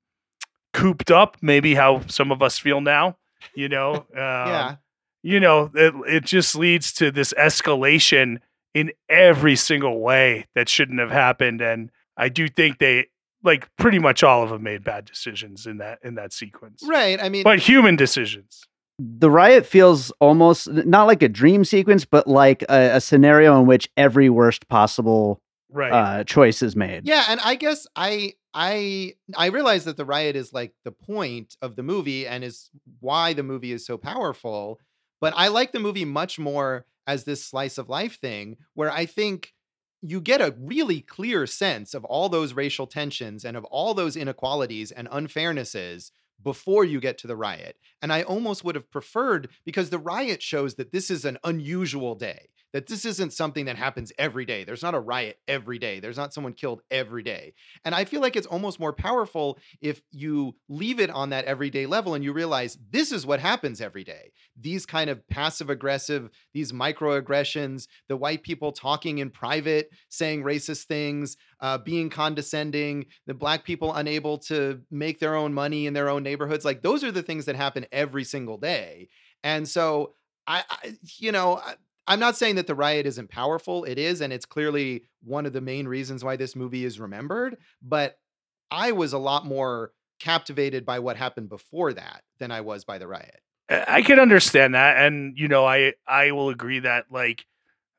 cooped up, maybe how some of us feel now, you know, um, yeah. you know, it, it just leads to this escalation in every single way that shouldn't have happened. And I do think they, like, pretty much all of them made bad decisions in that, in that sequence. Right. I mean, but human decisions. The riot feels almost not like a dream sequence, but like a, a scenario in which every worst possible right. uh, choice is made. Yeah. And I guess I, I, I realize that the riot is like the point of the movie and is why the movie is so powerful. But I like the movie much more as this slice of life thing, where I think you get a really clear sense of all those racial tensions and of all those inequalities and unfairnesses before you get to the riot. And I almost would have preferred, because the riot shows that this is an unusual day. that this isn't something that happens every day. There's not a riot every day. There's not someone killed every day. And I feel like it's almost more powerful if you leave it on that everyday level and you realize this is what happens every day. These kind of passive aggressive, these microaggressions, the white people talking in private, saying racist things, uh, being condescending, the black people unable to make their own money in their own neighborhoods. Like those are the things that happen every single day. And so I, I you know, I, I'm not saying that the riot isn't powerful. It is, and it's clearly one of the main reasons why this movie is remembered. But I was a lot more captivated by what happened before that than I was by the riot. I can understand that. And, you know, I, I will agree that, like,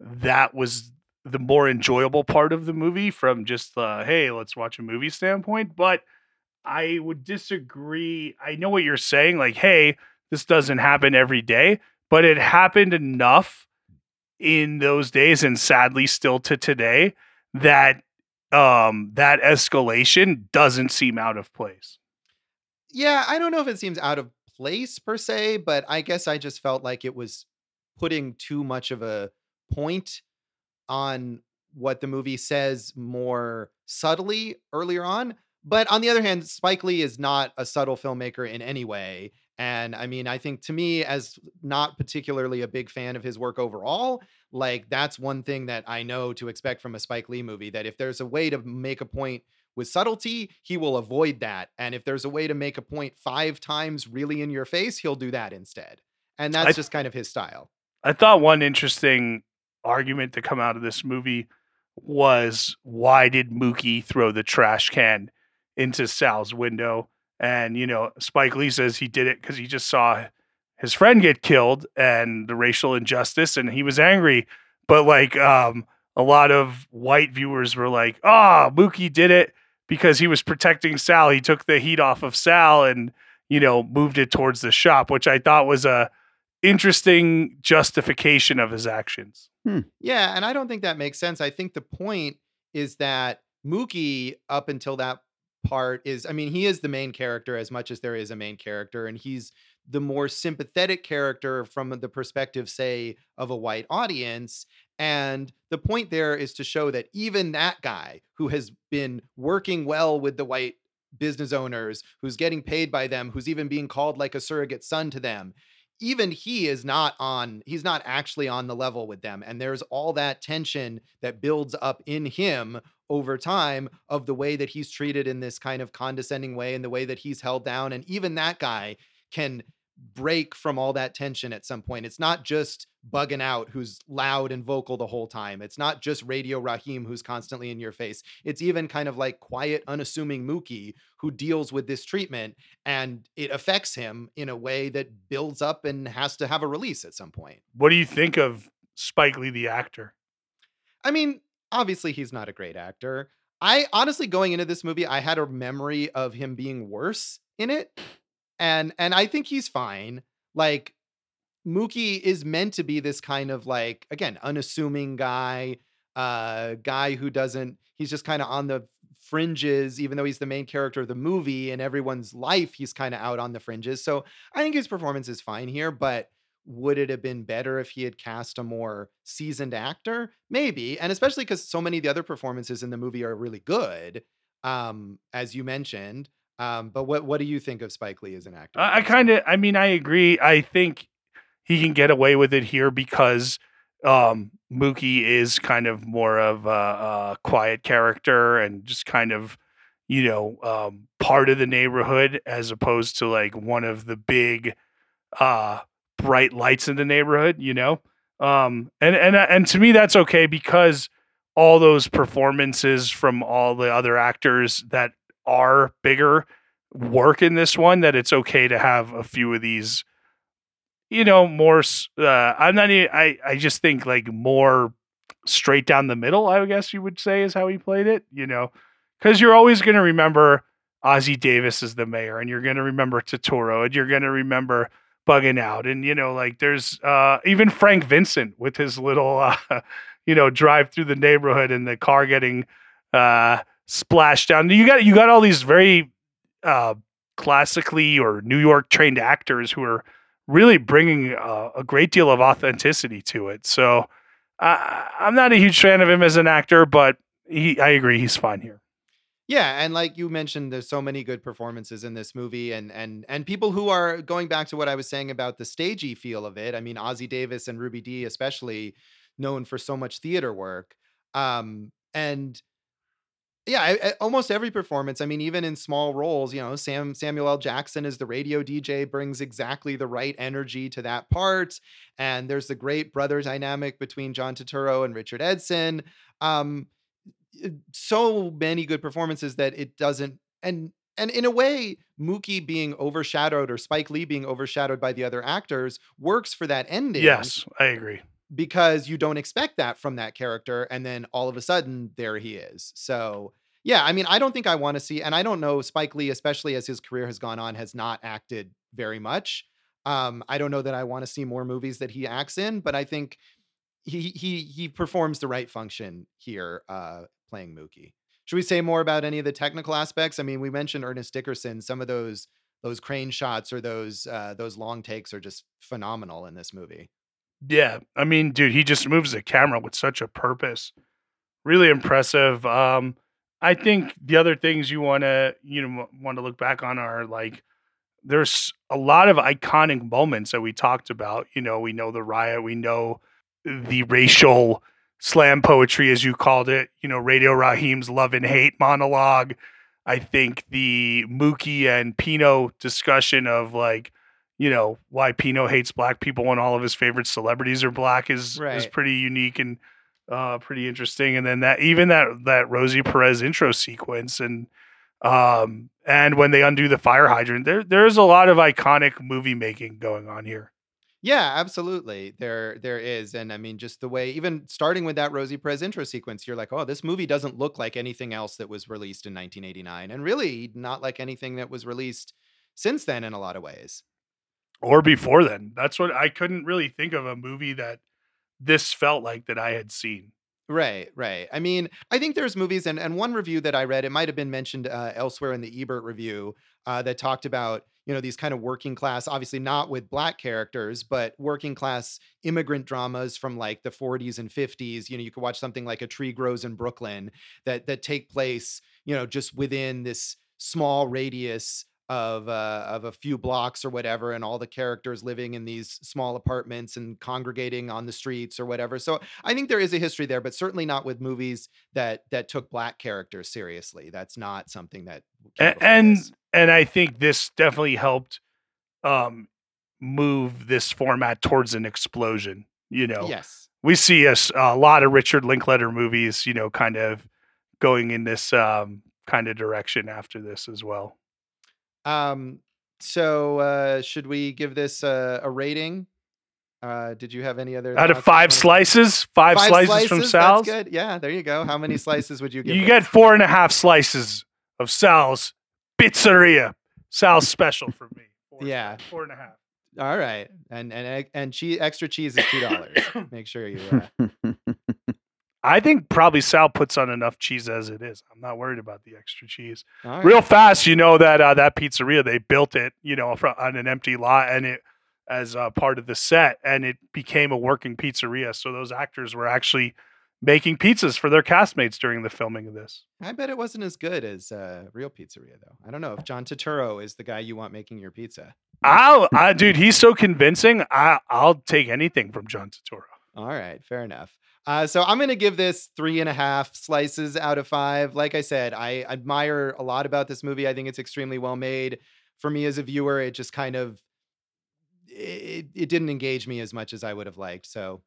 that was the more enjoyable part of the movie from just, uh, hey, let's watch a movie standpoint. But I would disagree. I know what you're saying. Like, hey, this doesn't happen every day, but it happened enough in those days, and sadly still to today, that um, that escalation doesn't seem out of place. Yeah, I don't know if it seems out of place per se, but I guess I just felt like it was putting too much of a point on what the movie says more subtly earlier on. But on the other hand, Spike Lee is not a subtle filmmaker in any way. And I mean, I think to me, as not particularly a big fan of his work overall, like that's one thing that I know to expect from a Spike Lee movie, that if there's a way to make a point with subtlety, he will avoid that. And if there's a way to make a point five times really in your face, he'll do that instead. And that's I, just kind of his style. I thought one interesting argument to come out of this movie was, why did Mookie throw the trash can into Sal's window? And, you know, Spike Lee says he did it because he just saw his friend get killed and the racial injustice, and he was angry. But, like, um, a lot of white viewers were like, oh, Mookie did it because he was protecting Sal. He took the heat off of Sal and, you know, moved it towards the shop, which I thought was a interesting justification of his actions. Hmm. Yeah, and I don't think that makes sense. I think the point is that Mookie, up until that part is, I mean, he is the main character as much as there is a main character, and he's the more sympathetic character from the perspective, say, of a white audience. And the point there is to show that even that guy who has been working well with the white business owners, who's getting paid by them, who's even being called like a surrogate son to them, even he is not on, he's not actually on the level with them. And there's all that tension that builds up in him over time of the way that he's treated in this kind of condescending way and the way that he's held down. And even that guy can break from all that tension at some point. It's not just bugging out who's loud and vocal the whole time. It's not just Radio Raheem who's constantly in your face. It's even kind of like quiet, unassuming Mookie who deals with this treatment, and it affects him in a way that builds up and has to have a release at some point. What do you think of Spike Lee, the actor? I mean, obviously he's not a great actor. I honestly, going into this movie, I had a memory of him being worse in it. And and I think he's fine. Like, Mookie is meant to be this kind of, like, again, unassuming guy, uh, guy who doesn't, he's just kind of on the fringes, even though he's the main character of the movie and everyone's life, he's kind of out on the fringes. So I think his performance is fine here, but would it have been better if he had cast a more seasoned actor? Maybe. And especially because so many of the other performances in the movie are really good, um, as you mentioned. Um, but what, what do you think of Spike Lee as an actor? I, I kind of, I mean, I agree. I think he can get away with it here because um, Mookie is kind of more of a, a quiet character and just kind of, you know, um, part of the neighborhood, as opposed to like one of the big uh, bright lights in the neighborhood, you know? Um, and, and, and to me, that's okay, because all those performances from all the other actors that are bigger work in this one, that it's okay to have a few of these, you know, more, uh, I'm not even, I, I just think like more straight down the middle, I guess you would say, is how he played it, you know, because you're always going to remember Ozzie Davis as the mayor, and you're going to remember Turturro, and you're going to remember Bugging Out. And, you know, like there's uh, even Frank Vincent with his little, uh, you know, drive through the neighborhood and the car getting, uh, splashdown. You got you got all these very uh, classically or New York trained actors who are really bringing uh, a great deal of authenticity to it. So I, I'm not a huge fan of him as an actor, but he, I agree, he's fine here. Yeah, and like you mentioned, there's so many good performances in this movie, and and and people who are going back to what I was saying about the stagey feel of it. I mean, Ozzie Davis and Ruby Dee, especially, known for so much theater work, um, and yeah, I, I, almost every performance. I mean, even in small roles, you know, Sam Samuel L. Jackson as the radio D J brings exactly the right energy to that part, and there's the great brother dynamic between John Turturro and Richard Edson. Um, so many good performances that it doesn't, and and in a way, Mookie being overshadowed or Spike Lee being overshadowed by the other actors works for that ending. Yes, I agree. Because you don't expect that from that character, and then all of a sudden, there he is. So yeah, I mean, I don't think I want to see, and I don't know, Spike Lee, especially as his career has gone on, has not acted very much. Um, I don't know that I want to see more movies that he acts in, but I think He he he performs the right function here, uh, playing Mookie. Should we say more about any of the technical aspects? I mean, we mentioned Ernest Dickerson. Some of those those crane shots or those uh, those long takes are just phenomenal in this movie. Yeah, I mean, dude, he just moves the camera with such a purpose. Really impressive. Um, I think the other things you want to you know want to look back on are like, there's a lot of iconic moments that we talked about. You know, we know the riot. We know the racial slam poetry, as you called it, you know, Radio Raheem's love and hate monologue. I think the Mookie and Pino discussion of like, you know, why Pino hates black people when all of his favorite celebrities are black is, right. is pretty unique and uh, pretty interesting. And then that, even that, that Rosie Perez intro sequence and, um, and when they undo the fire hydrant, there, there's a lot of iconic movie making going on here. Yeah, absolutely. There, there is. And I mean, just the way, even starting with that Rosie Perez intro sequence, you're like, oh, this movie doesn't look like anything else that was released in nineteen eighty-nine, and really not like anything that was released since then in a lot of ways. Or before then. That's what I couldn't really think of a movie that this felt like that I had seen. Right, right. I mean, I think there's movies, and, and one review that I read, it might have been mentioned uh, elsewhere in the Ebert review, uh, that talked about, you know, these kind of working class, obviously not with black characters, but working class immigrant dramas from like the forties and fifties. You know, you could watch something like A Tree Grows in Brooklyn that that take place, you know, just within this small radius of uh, of a few blocks or whatever, and all the characters living in these small apartments and congregating on the streets or whatever. So I think there is a history there, but certainly not with movies that that took black characters seriously. That's not something that and. and- And I think this definitely helped um, move this format towards an explosion. You know, yes, we see a, a lot of Richard Linklater movies, you know, kind of going in this um, kind of direction after this as well. Um, so uh, should we give this a, a rating? Uh, did you have any other out of five slices? Five, five slices, slices from Sal's. That's good. Yeah, there you go. How many slices would you give? You get four and a half slices of Sal's Pizzeria. Sal's special for me. Four, yeah, four and a half. All right, and and and cheese, extra cheese is two dollars. Make sure you. Uh... I think probably Sal puts on enough cheese as it is. I'm not worried about the extra cheese. Right. Real fast, you know that uh, that pizzeria, they built it, you know, on an empty lot, and it as uh, part of the set, and it became a working pizzeria. So those actors were actually making pizzas for their castmates during the filming of this. I bet it wasn't as good as uh, real pizzeria, though. I don't know if John Turturro is the guy you want making your pizza. I'll, I, dude, he's so convincing. I, I'll take anything from John Turturro. All right, fair enough. Uh, so I'm going to give this three and a half slices out of five. Like I said, I admire a lot about this movie. I think it's extremely well made. For me as a viewer, it just kind of, it, it didn't engage me as much as I would have liked, so.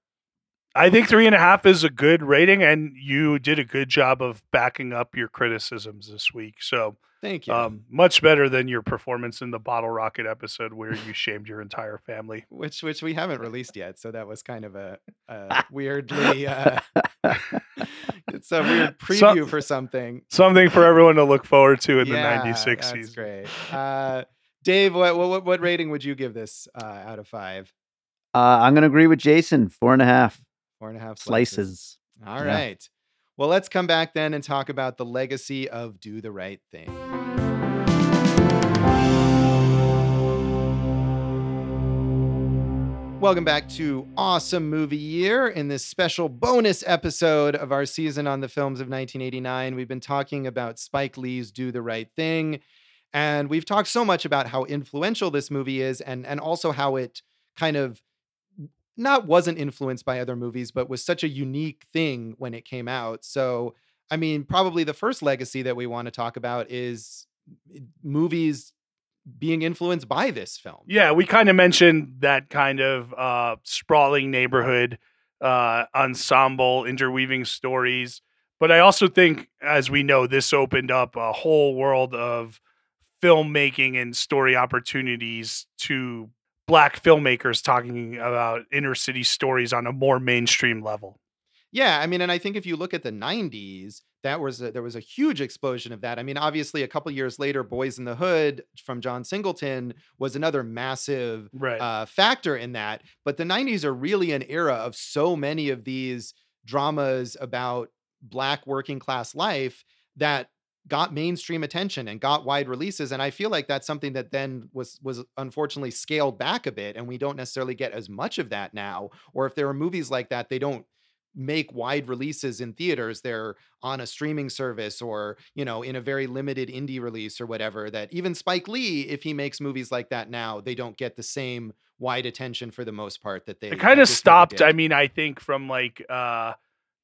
I think three and a half is a good rating, and you did a good job of backing up your criticisms this week. So thank you. Um, much better than your performance in the Bottle Rocket episode where you shamed your entire family, which, which we haven't released yet. So that was kind of a, a weirdly, uh, it's a weird preview Some, for something, something for everyone to look forward to in yeah, the ninety-six season. That's great. Uh, Dave, what, what, what rating would you give this uh, out of five? Uh, I'm going to agree with Jason, four and a half. Four and a half slices. slices. All yeah. right. Well, let's come back then and talk about the legacy of Do the Right Thing. Welcome back to Awesome Movie Year. In this special bonus episode of our season on the films of nineteen eighty-nine, we've been talking about Spike Lee's Do the Right Thing. And we've talked so much about how influential this movie is, and, and also how it kind of not wasn't influenced by other movies, but was such a unique thing when it came out. So, I mean, probably the first legacy that we want to talk about is movies being influenced by this film. Yeah, we kind of mentioned that kind of uh, sprawling neighborhood, uh, ensemble, interweaving stories. But I also think, as we know, this opened up a whole world of filmmaking and story opportunities to Black filmmakers talking about inner city stories on a more mainstream level. Yeah, I mean, and I think if you look at the nineties, that was a, there was a huge explosion of that. I mean, obviously, a couple years later, Boys in the Hood from John Singleton was another massive right. uh, factor in that. But the nineties are really an era of so many of these dramas about Black working class life that got mainstream attention and got wide releases. And I feel like that's something that then was, was unfortunately scaled back a bit. And we don't necessarily get as much of that now. Or if there are movies like that, they don't make wide releases in theaters. They're on a streaming service or, you know, in a very limited indie release or whatever, that even Spike Lee, if he makes movies like that now, they don't get the same wide attention for the most part that they it kind of stopped. I mean, I think from like, uh,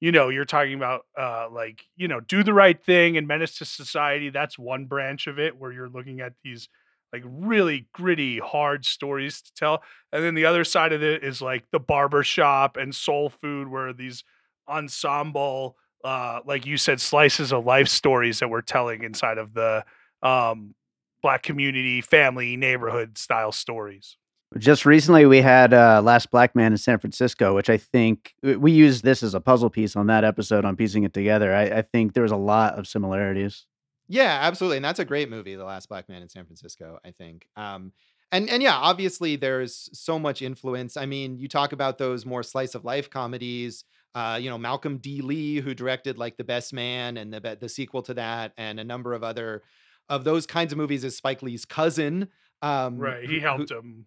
you know, you're talking about uh, like, you know, Do the Right Thing and Menace to Society. That's one branch of it where you're looking at these like really gritty, hard stories to tell. And then the other side of it is like The Barbershop and Soul Food, where these ensemble, uh, like you said, slices of life stories that we're telling inside of the um, Black community, family, neighborhood style stories. Just recently we had uh, Last Black Man in San Francisco, which I think we used this as a puzzle piece on that episode on piecing it together. I, I think there was a lot of similarities. Yeah, absolutely. And that's a great movie, The Last Black Man in San Francisco, I think. Um, and, and yeah, obviously there's so much influence. I mean, you talk about those more slice of life comedies, uh, you know, Malcolm D. Lee, who directed like The Best Man and the, the sequel to that, and a number of other of those kinds of movies is Spike Lee's cousin. Um, right. He helped who, him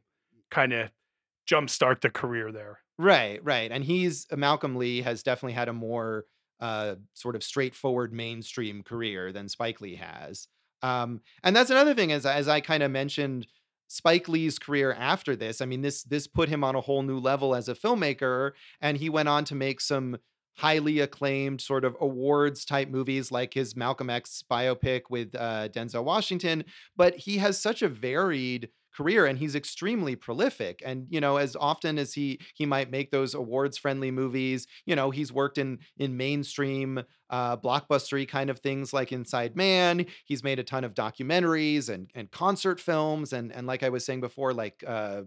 kind of jumpstart the career there. Right, right. And he's Malcolm Lee has definitely had a more Uh, sort of straightforward mainstream career than Spike Lee has. Um, and that's another thing, as, as I kind of mentioned, Spike Lee's career after this, I mean, this, this put him on a whole new level as a filmmaker, and he went on to make some highly acclaimed sort of awards type movies like his Malcolm X biopic with uh, Denzel Washington, but he has such a varied career and he's extremely prolific. And, you know, as often as he, he might make those awards friendly movies, you know, he's worked in, in mainstream uh, blockbustery kind of things like Inside Man. He's made a ton of documentaries and, and concert films. And, and like I was saying before, like uh,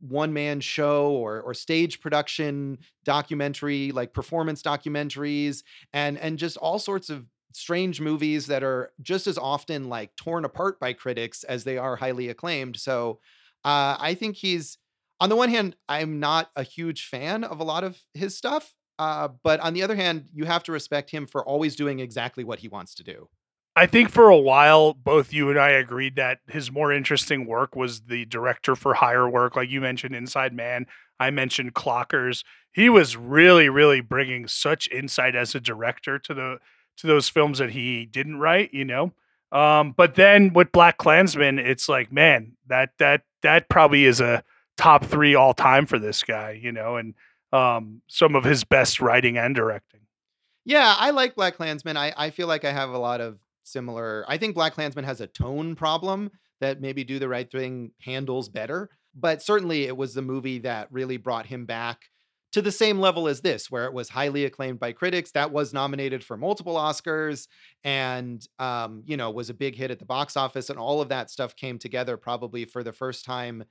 one man show or, or stage production documentary, like performance documentaries, and, and just all sorts of strange movies that are just as often like torn apart by critics as they are highly acclaimed. So uh, I think he's, on the one hand, I'm not a huge fan of a lot of his stuff. Uh, but on the other hand, you have to respect him for always doing exactly what he wants to do. I think for a while, both you and I agreed that his more interesting work was the director for hire work. Like you mentioned Inside Man, I mentioned Clockers. He was really, really bringing such insight as a director to the to those films that he didn't write, you know? Um, but then with Black Klansman, it's like, man, that, that, that probably is a top three all time for this guy, you know? And um, some of his best writing and directing. Yeah. I like Black Klansman. I, I feel like I have a lot of similar, I think Black Klansman has a tone problem that maybe Do the Right Thing handles better, but certainly it was the movie that really brought him back to the same level as this, where it was highly acclaimed by critics, that was nominated for multiple Oscars and, um, you know, was a big hit at the box office. And all of that stuff came together probably for the first time,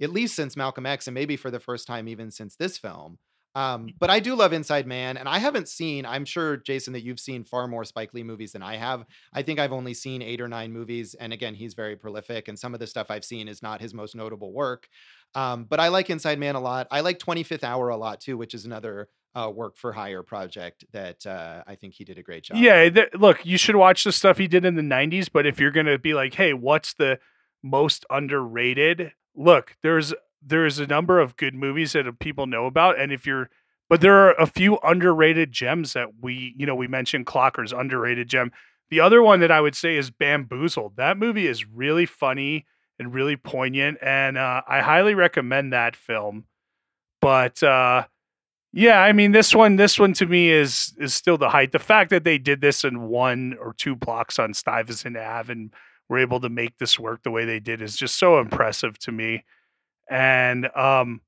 at least since Malcolm X, and maybe for the first time even since this film. Um, but I do love Inside Man. And I haven't seen, I'm sure, Jason, that you've seen far more Spike Lee movies than I have. I think I've only seen eight or nine movies. And again, he's very prolific. And some of the stuff I've seen is not his most notable work. Um, but I like Inside Man a lot. I like twenty-fifth hour a lot, too, which is another uh, work for hire project that uh, I think he did a great job. Yeah, th- look, you should watch the stuff he did in the nineties. But if you're going to be like, hey, what's the most underrated? Look, there's there is a number of good movies that people know about. And if you're, but there are a few underrated gems that we, you know, we mentioned Clockers, underrated gem. The other one that I would say is Bamboozled. That movie is really funny and really poignant. And uh, I highly recommend that film. But uh, yeah, I mean, this one, this one to me is, is still the height. The fact that they did this in one or two blocks on Stuyvesant Avenue and were able to make this work the way they did is just so impressive to me. And um,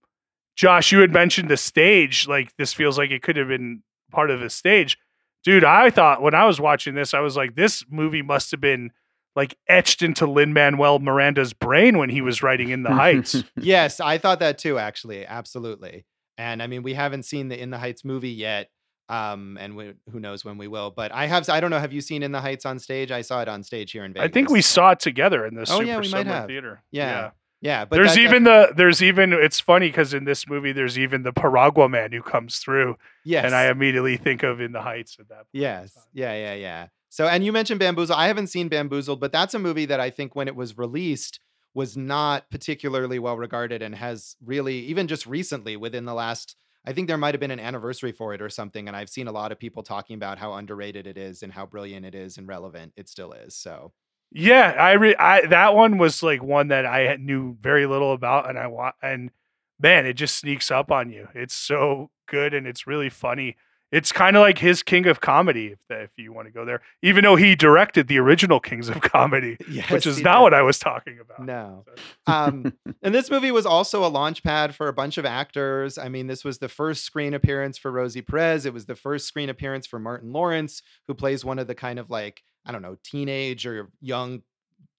Josh, you had mentioned the stage, like this feels like it could have been part of a stage. Dude, I thought when I was watching this, I was like, this movie must have been like etched into Lin-Manuel Miranda's brain when he was writing In the Heights. Yes, I thought that too, actually. Absolutely. And I mean, we haven't seen the In the Heights movie yet. Um, and we, who knows when we will, but I have, I don't know. Have you seen In the Heights on stage? I saw it on stage here in Vegas. I think we saw it together in the oh, Super yeah, we Summer might have. Theater. Yeah. Yeah. Yeah, but there's even the there's even it's funny because in this movie there's even the Piragua man who comes through. Yes, and I immediately think of In the Heights at that point. Yes, yeah, yeah, yeah. So, and you mentioned Bamboozled. I haven't seen Bamboozled, but that's a movie that I think when it was released was not particularly well regarded and has really even just recently within the last. I think there might have been an anniversary for it or something, and I've seen a lot of people talking about how underrated it is and how brilliant it is and relevant it still is. So. Yeah, I, re- I that one was like one that I knew very little about, and I wa- and man, it just sneaks up on you. It's so good, and it's really funny. It's kind of like his King of Comedy, if if you want to go there. Even though he directed the original Kings of Comedy, yes, which is not did. what I was talking about. No, so. um, and this movie was also a launch pad for a bunch of actors. I mean, this was the first screen appearance for Rosie Perez. It was the first screen appearance for Martin Lawrence, who plays one of the kind of like. I don't know, teenage or young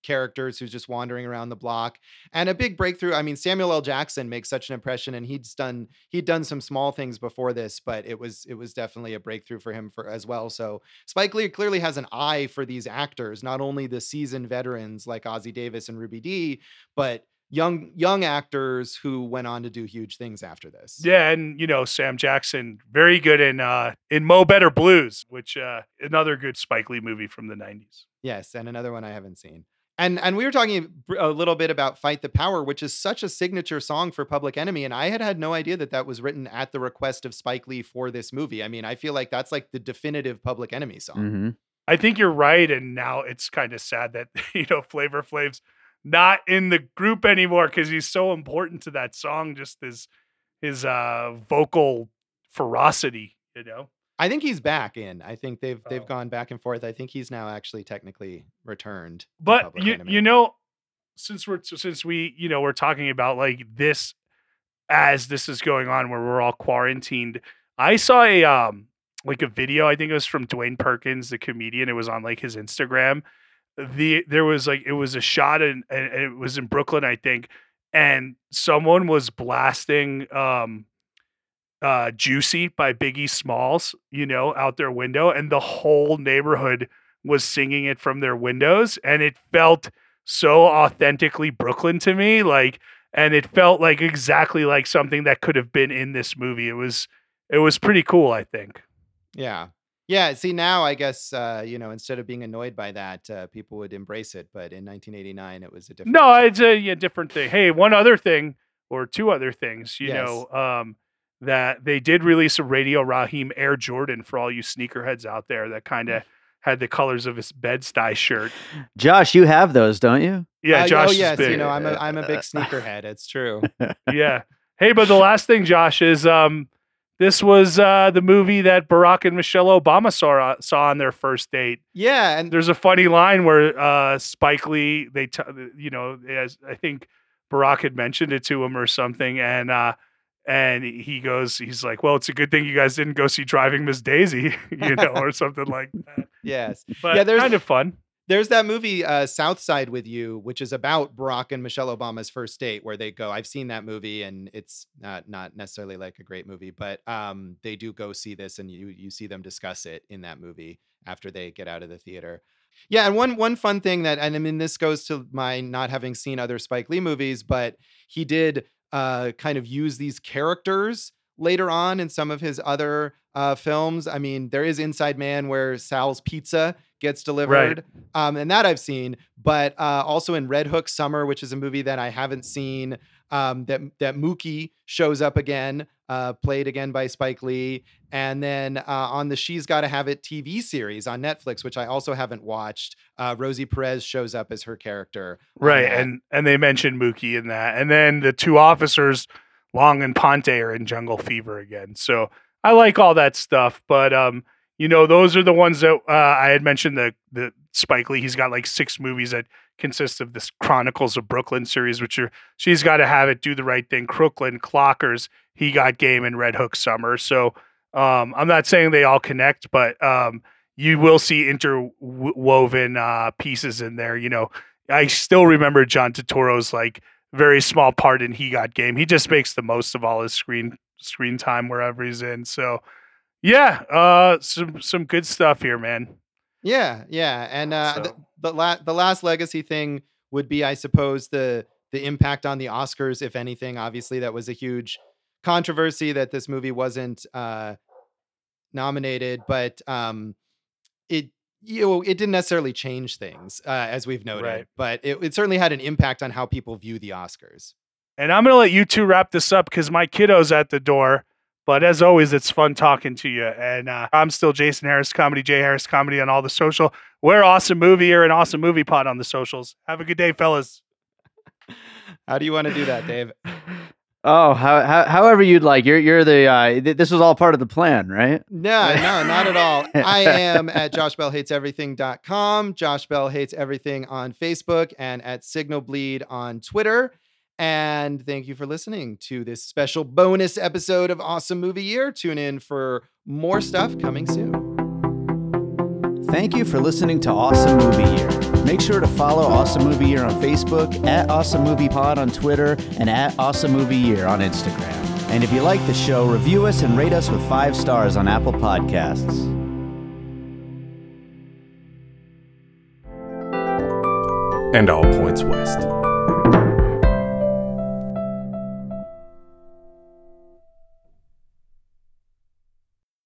characters who's just wandering around the block. And a big breakthrough. I mean, Samuel L. Jackson makes such an impression, and he'd done he'd done some small things before this, but it was it was definitely a breakthrough for him for as well. So Spike Lee clearly has an eye for these actors, not only the seasoned veterans like Ozzie Davis and Ruby Dee, but young young actors who went on to do huge things after this. Yeah, and you know, Sam Jackson, very good in uh in Mo Better Blues, which uh another good Spike Lee movie from the nineties. Yes, and another one I haven't seen. And and we were talking a little bit about Fight the Power, which is such a signature song for Public Enemy, and I had had no idea that that was written at the request of Spike Lee for this movie. I mean, I feel like that's like the definitive Public Enemy song. Mm-hmm. I think you're right, and now it's kind of sad that, you know, Flavor Flav's not in the group anymore because he's so important to that song, just his his uh vocal ferocity, you know. I think he's back in. I think they've oh. they've gone back and forth. I think he's now actually technically returned. But you, you know, since we're since we, you know, we're talking about like this as this is going on where we're all quarantined, I saw a um like a video, I think it was from Dwayne Perkins, the comedian. It was on like his Instagram. The there was like it was a shot in, and it was in Brooklyn, I think, and someone was blasting um uh Juicy by Biggie Smalls, you know, out their window, and the whole neighborhood was singing it from their windows, and it felt so authentically Brooklyn to me, like, and it felt like exactly like something that could have been in this movie. It was it was pretty cool, I think. Yeah. Yeah. See, now I guess, uh, you know, instead of being annoyed by that, uh, people would embrace it. But in nineteen eighty-nine, it was a different. No, it's a yeah, different thing. Hey, one other thing or two other things, you yes. know, um, that they did release a Radio Raheem Air Jordan for all you sneakerheads out there that kind of had the colors of his Bed-Stuy shirt. Josh, you have those, don't you? Yeah. Uh, Josh. Oh, yes. Is big. You know, I'm a, I'm a big sneakerhead. It's true. Yeah. Hey, but the last thing, Josh, is, um, this was uh, the movie that Barack and Michelle Obama saw, saw on their first date. Yeah. And there's a funny line where uh, Spike Lee, they, t- you know, as I think Barack had mentioned it to him or something. And, uh, and he goes, he's like, well, it's a good thing you guys didn't go see Driving Miss Daisy, you know, or something like that. Yes. But yeah, there's kind of fun. There's that movie, uh, South Side with You, which is about Barack and Michelle Obama's first date where they go. I've seen that movie, and it's not, not necessarily like a great movie, but um, they do go see this, and you you see them discuss it in that movie after they get out of the theater. Yeah. And one one fun thing that, and I mean, this goes to my not having seen other Spike Lee movies, but he did uh, kind of use these characters later on in some of his other uh, films. I mean, there is Inside Man where Sal's Pizza gets delivered. Right. Um, and that I've seen. But uh, also in Red Hook Summer, which is a movie that I haven't seen, um, that, that Mookie shows up again, uh, played again by Spike Lee. And then uh, on the She's Gotta Have It T V series on Netflix, which I also haven't watched, uh, Rosie Perez shows up as her character. Right. And, and they mentioned Mookie in that. And then the two officers, Long and Ponte, are in Jungle Fever again. So I like all that stuff. But, um, you know, those are the ones that uh, I had mentioned, the, the Spike Lee. He's got like six movies that consist of this Chronicles of Brooklyn series, which are She's Gotta Have It, Do the Right Thing, Crooklyn, Clockers, He Got Game, and Red Hook Summer. So um, I'm not saying they all connect, but um, you will see interwoven uh, pieces in there. You know, I still remember John Turturro's like very small part in He Got Game. He just makes the most of all his screen screen time wherever he's in. So yeah, uh, some, some good stuff here, man. Yeah. Yeah. And uh, so. the, the, la- the last legacy thing would be, I suppose, the, the impact on the Oscars, if anything. Obviously that was a huge controversy that this movie wasn't uh, nominated, but um, it, you know, it didn't necessarily change things uh, as we've noted, right. But it, it certainly had an impact on how people view the Oscars. And I'm going to let you two wrap this up because my kiddo's at the door. But as always, it's fun talking to you. And uh, I'm still Jason Harris Comedy, J Harris Comedy on all the social. We're Awesome Movie or an Awesome Movie Pod on the socials. Have a good day, fellas. How do you want to do that, Dave? Oh, how, how, however you'd like. You're you're the uh, th- this was all part of the plan, right? No, no, not at all. I am at josh bell hates everything dot com, Josh Bell Hates Everything on Facebook, and at Signal Bleed on Twitter. And thank you for listening to this special bonus episode of Awesome Movie Year. Tune in for more stuff coming soon. Thank you for listening to Awesome Movie Year. Make sure to follow Awesome Movie Year on Facebook, at Awesome Movie Pod on Twitter, and at Awesome Movie Year on Instagram. And if you like the show, review us and rate us with five stars on Apple Podcasts. And all points west.